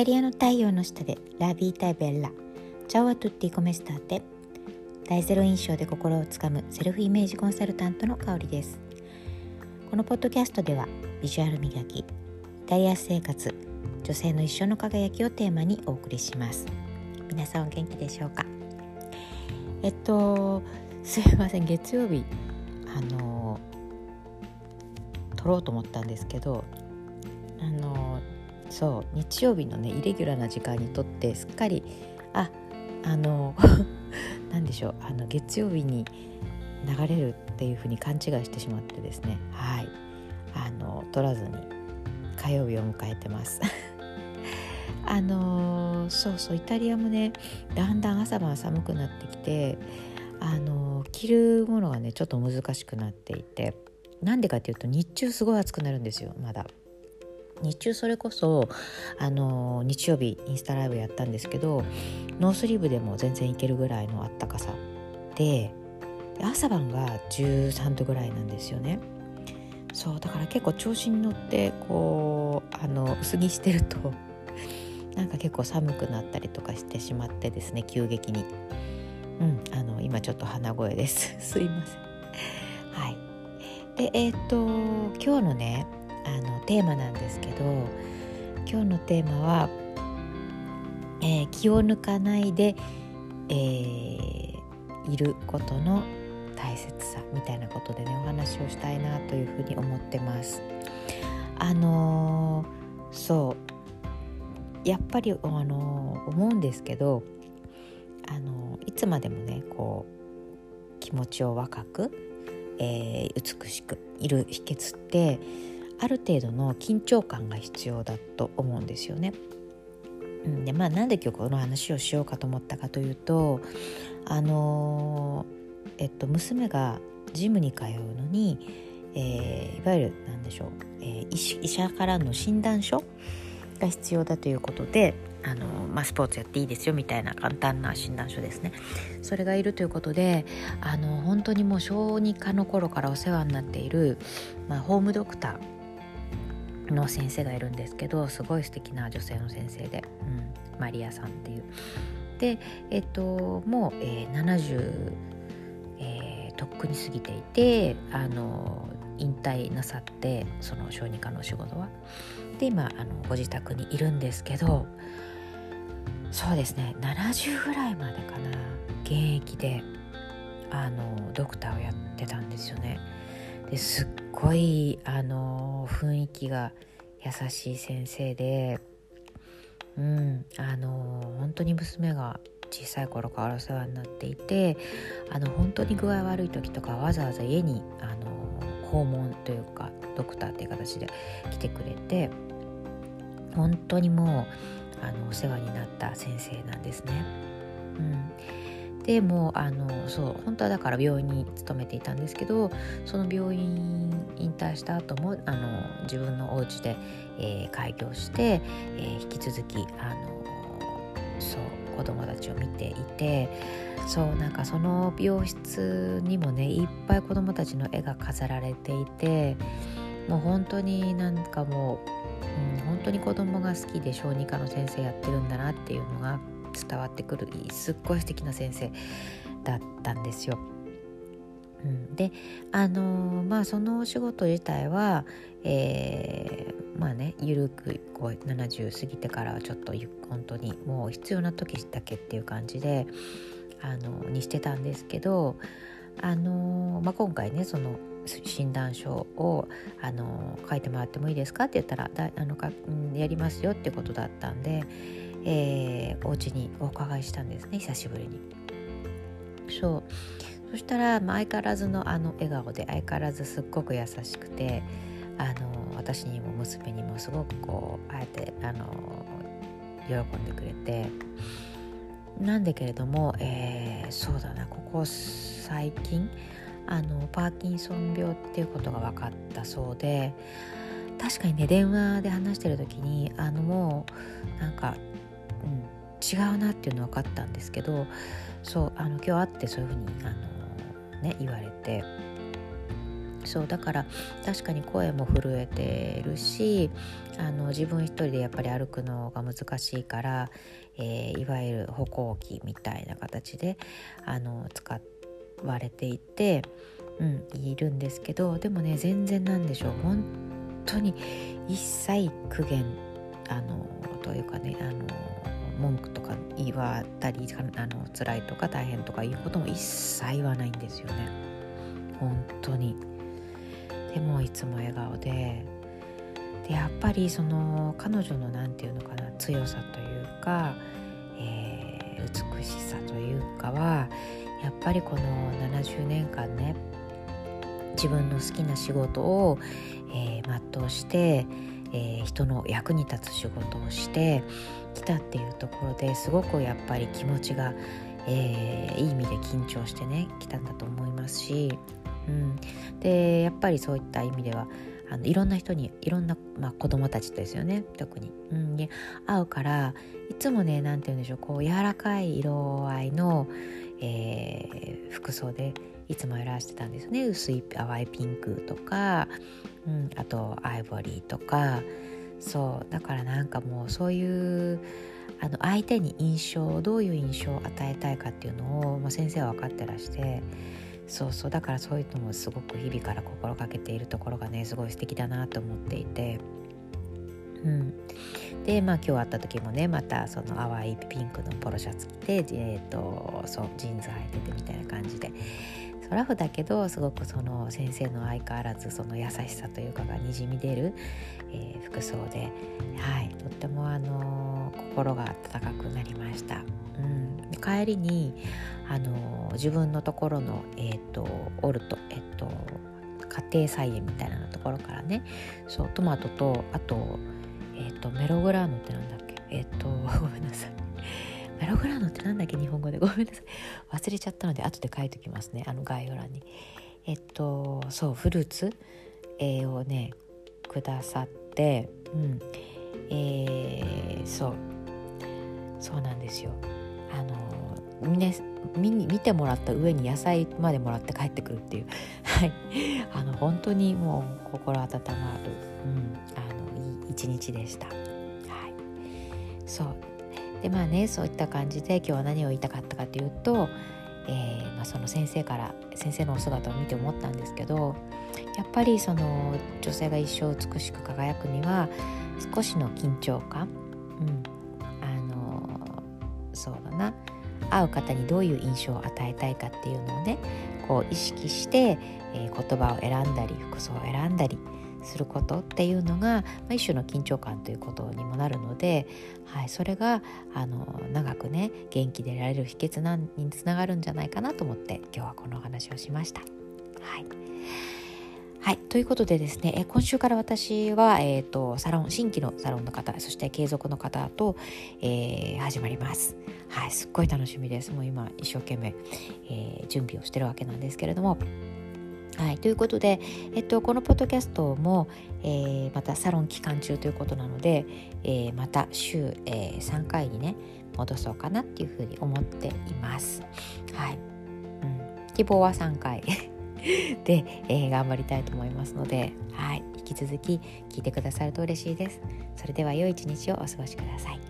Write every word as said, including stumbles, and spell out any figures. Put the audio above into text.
タリアの太陽の下でラビータ・ベッラチャオア・トゥッティ・コメスターテ、第ゼロ印象で心をつかむセルフイメージコンサルタントの香りです。このポッドキャストではビジュアル磨き、イタリア生活、女性の一生の輝きをテーマにお送りします。皆さんお元気でしょうか。えっとすいません、月曜日あの撮ろうと思ったんですけど、あのそう日曜日のねイレギュラーな時間に撮ってすっかりああの何でしょうあの月曜日に流れるっていうふうに勘違いしてしまってですね、はいあの撮らずに火曜日を迎えてますあのそうそうイタリアもねだんだん朝晩寒くなってきて、あの着るものがねちょっと難しくなっていて、なんでかっていうと日中すごい暑くなるんですよ。まだ日中それこそあの日曜日インスタライブやったんですけど、ノースリーブでも全然いけるぐらいのあったかさで、で朝晩がじゅうさんどぐらいなんですよね。そうだから結構調子に乗ってこうあの薄着してるとなんか結構寒くなったりとかしてしまってですね、急激に、うん、あの今ちょっと鼻声ですすいません。はいでえっと今日のねあのテーマなんですけど、今日のテーマは、えー、気を抜かないで、えー、いることの大切さみたいなことでねお話をしたいなというふうに思ってます。あのー、そうやっぱり、あのー、思うんですけど、あのー、いつまでもねこう気持ちを若く、えー、美しくいる秘訣ってある程度の緊張感が必要だと思うんですよね。うん、でまあなんで今日この話をしようかと思ったかというと、あのー、えっと娘がジムに通うのに、えー、いわゆるなんでしょう、えー、医師、医者からの診断書が必要だということで、あのーまあ、スポーツやっていいですよみたいな簡単な診断書ですね。それがいるということで、あのー、本当にもう小児科の頃からお世話になっている、まあ、ホームドクターの先生がいるんですけど、すごい素敵な女性の先生で、うん、マリアさんっていうで、えっともう、えー、ななじゅう、えー、とっくに過ぎていて、あの引退なさって、その小児科のお仕事はで今あのご自宅にいるんですけど、そうですねななじゅうぐらいまでかな現役であのドクターをやってたんですよね。ですっごいあの雰囲気が優しい先生で、うん、あの本当に娘が小さい頃からお世話になっていて、あの本当に具合悪い時とかわざわざ家にあの訪問というかドクターっていう形で来てくれて、本当にもうあのお世話になった先生なんですね。うんでもあのそう本当はだから病院に勤めていたんですけど、その病院引退した後もあの自分のお家で、えー、開業して、えー、引き続きあのそう子供たちを見ていて、そうなんかその病室にもねいっぱい子供たちの絵が飾られていて、もう本当になんかもう、うん、本当に子供が好きで小児科の先生やってるんだなっていうのが伝わってくるすっごい素敵な先生だったんですよ。うん、であのー、まあそのお仕事自体は、えー、まあねゆるくこうななじゅう過ぎてからはちょっと本当にもう必要な時だけっていう感じで、あのー、にしてたんですけど、あのーまあ、今回ねその診断書を、あのー、書いてもらってもいいですかって言ったらだあのか、うん、やりますよってことだったんで、えー、お家にお伺いしたんですね久しぶりに。そうそしたら、まあ、相変わらずのあの笑顔で相変わらずすっごく優しくて、あの私にも娘にもすごくこうあえてあの喜んでくれて、なんだけれども、えー、そうだなここ最近あのパーキンソン病っていうことが分かったそうで、確かにね電話で話してる時にあのもうなんかうん、違うなっていうの分かったんですけど、そうあの今日会ってそういうふうにあの、ね、言われて、そうだから確かに声も震えてるし、あの自分一人でやっぱり歩くのが難しいから、えー、いわゆる歩行器みたいな形であの使われていて、うん、いるんですけど、でもね全然なんでしょう、本当に一切苦言あのというかねあの文句とか言わったりあの辛いとか大変とかいうことも一切言わないんですよね、本当に。でもいつも笑顔で、でやっぱりその彼女のなんていうのかな、強さというか、えー、美しさというかはやっぱりこのななじゅうねんかんね、自分の好きな仕事を、えー、全うして、えー、人の役に立つ仕事をしてきたっていうところで、すごくやっぱり気持ちが、えー、いい意味で緊張してねきたんだと思いますし、うん、でやっぱりそういった意味ではあのいろんな人にいろんな、まあ、子どもたちですよね、特に、うん、に会うから、いつもねなんて言うんでしょう、こう柔らかい色合いの、えー、服装でいつもやらせてたんですよね。薄い淡いピンクとか、うん、あとアイボリーとか。そうだからなんかもうそういうあの相手に印象、どういう印象を与えたいかっていうのを、まあ、先生は分かってらして、そうそうだからそういうのもすごく日々から心がけているところがねすごい素敵だなと思っていて、うん、でまあ今日会った時もねまたその淡いピンクのポロシャツ着て、えー、とそうジーンズ履いててみたいな感じで、ラフだけどすごくその先生の相変わらずその優しさというかがにじみ出る、えー、服装で、はい、とってもあのー、心が温かくなりました、うん、帰りにあのー、自分のところの、えー、とオルト、えー、と家庭菜園みたいなところからね、そうトマトとあと、えー、とメログラーノってなんだっけ、えー、とごめんなさいメログラーノってなんだっけ日本語で、ごめんなさい忘れちゃったので後で書いておきますね、あの概要欄に。えっとそうフルーツ、えー、をねくださって、うんえー、そうそうなんですよ、あのみね見に見てもらった上に野菜までもらって帰ってくるっていうはいあの本当にもう心温まる、うん、あのいい一日でした。はいそう。でまあね、そういった感じで今日は何を言いたかったかというと、えーまあ、その先生から先生のお姿を見て思ったんですけど、やっぱりその女性が一生美しく輝くには少しの緊張感、うん、あのそうだな会う方にどういう印象を与えたいかっていうのをねこう意識して、えー、言葉を選んだり服装を選んだりすることっていうのが、まあ、一種の緊張感ということにもなるので、はい、それがあの長くね元気でいられる秘訣なにつながるんじゃないかなと思って今日はこのお話をしました。はい、はい、ということでですね、え今週から私は、えー、とサロン新規のサロンの方、そして継続の方と、えー、始まります。はい、すっごい楽しみです。もう今一生懸命、えー、準備をしてるわけなんですけれども。はい、ということで、えっと、このポッドキャストも、えー、またサロン期間中ということなので、えー、また週、えー、さんかいにね戻そうかなっていうふうに思っています、はいうん、希望はさんかいで、えー、頑張りたいと思いますので、はい、引き続き聞いてくださると嬉しいです。それでは良い一日をお過ごしください。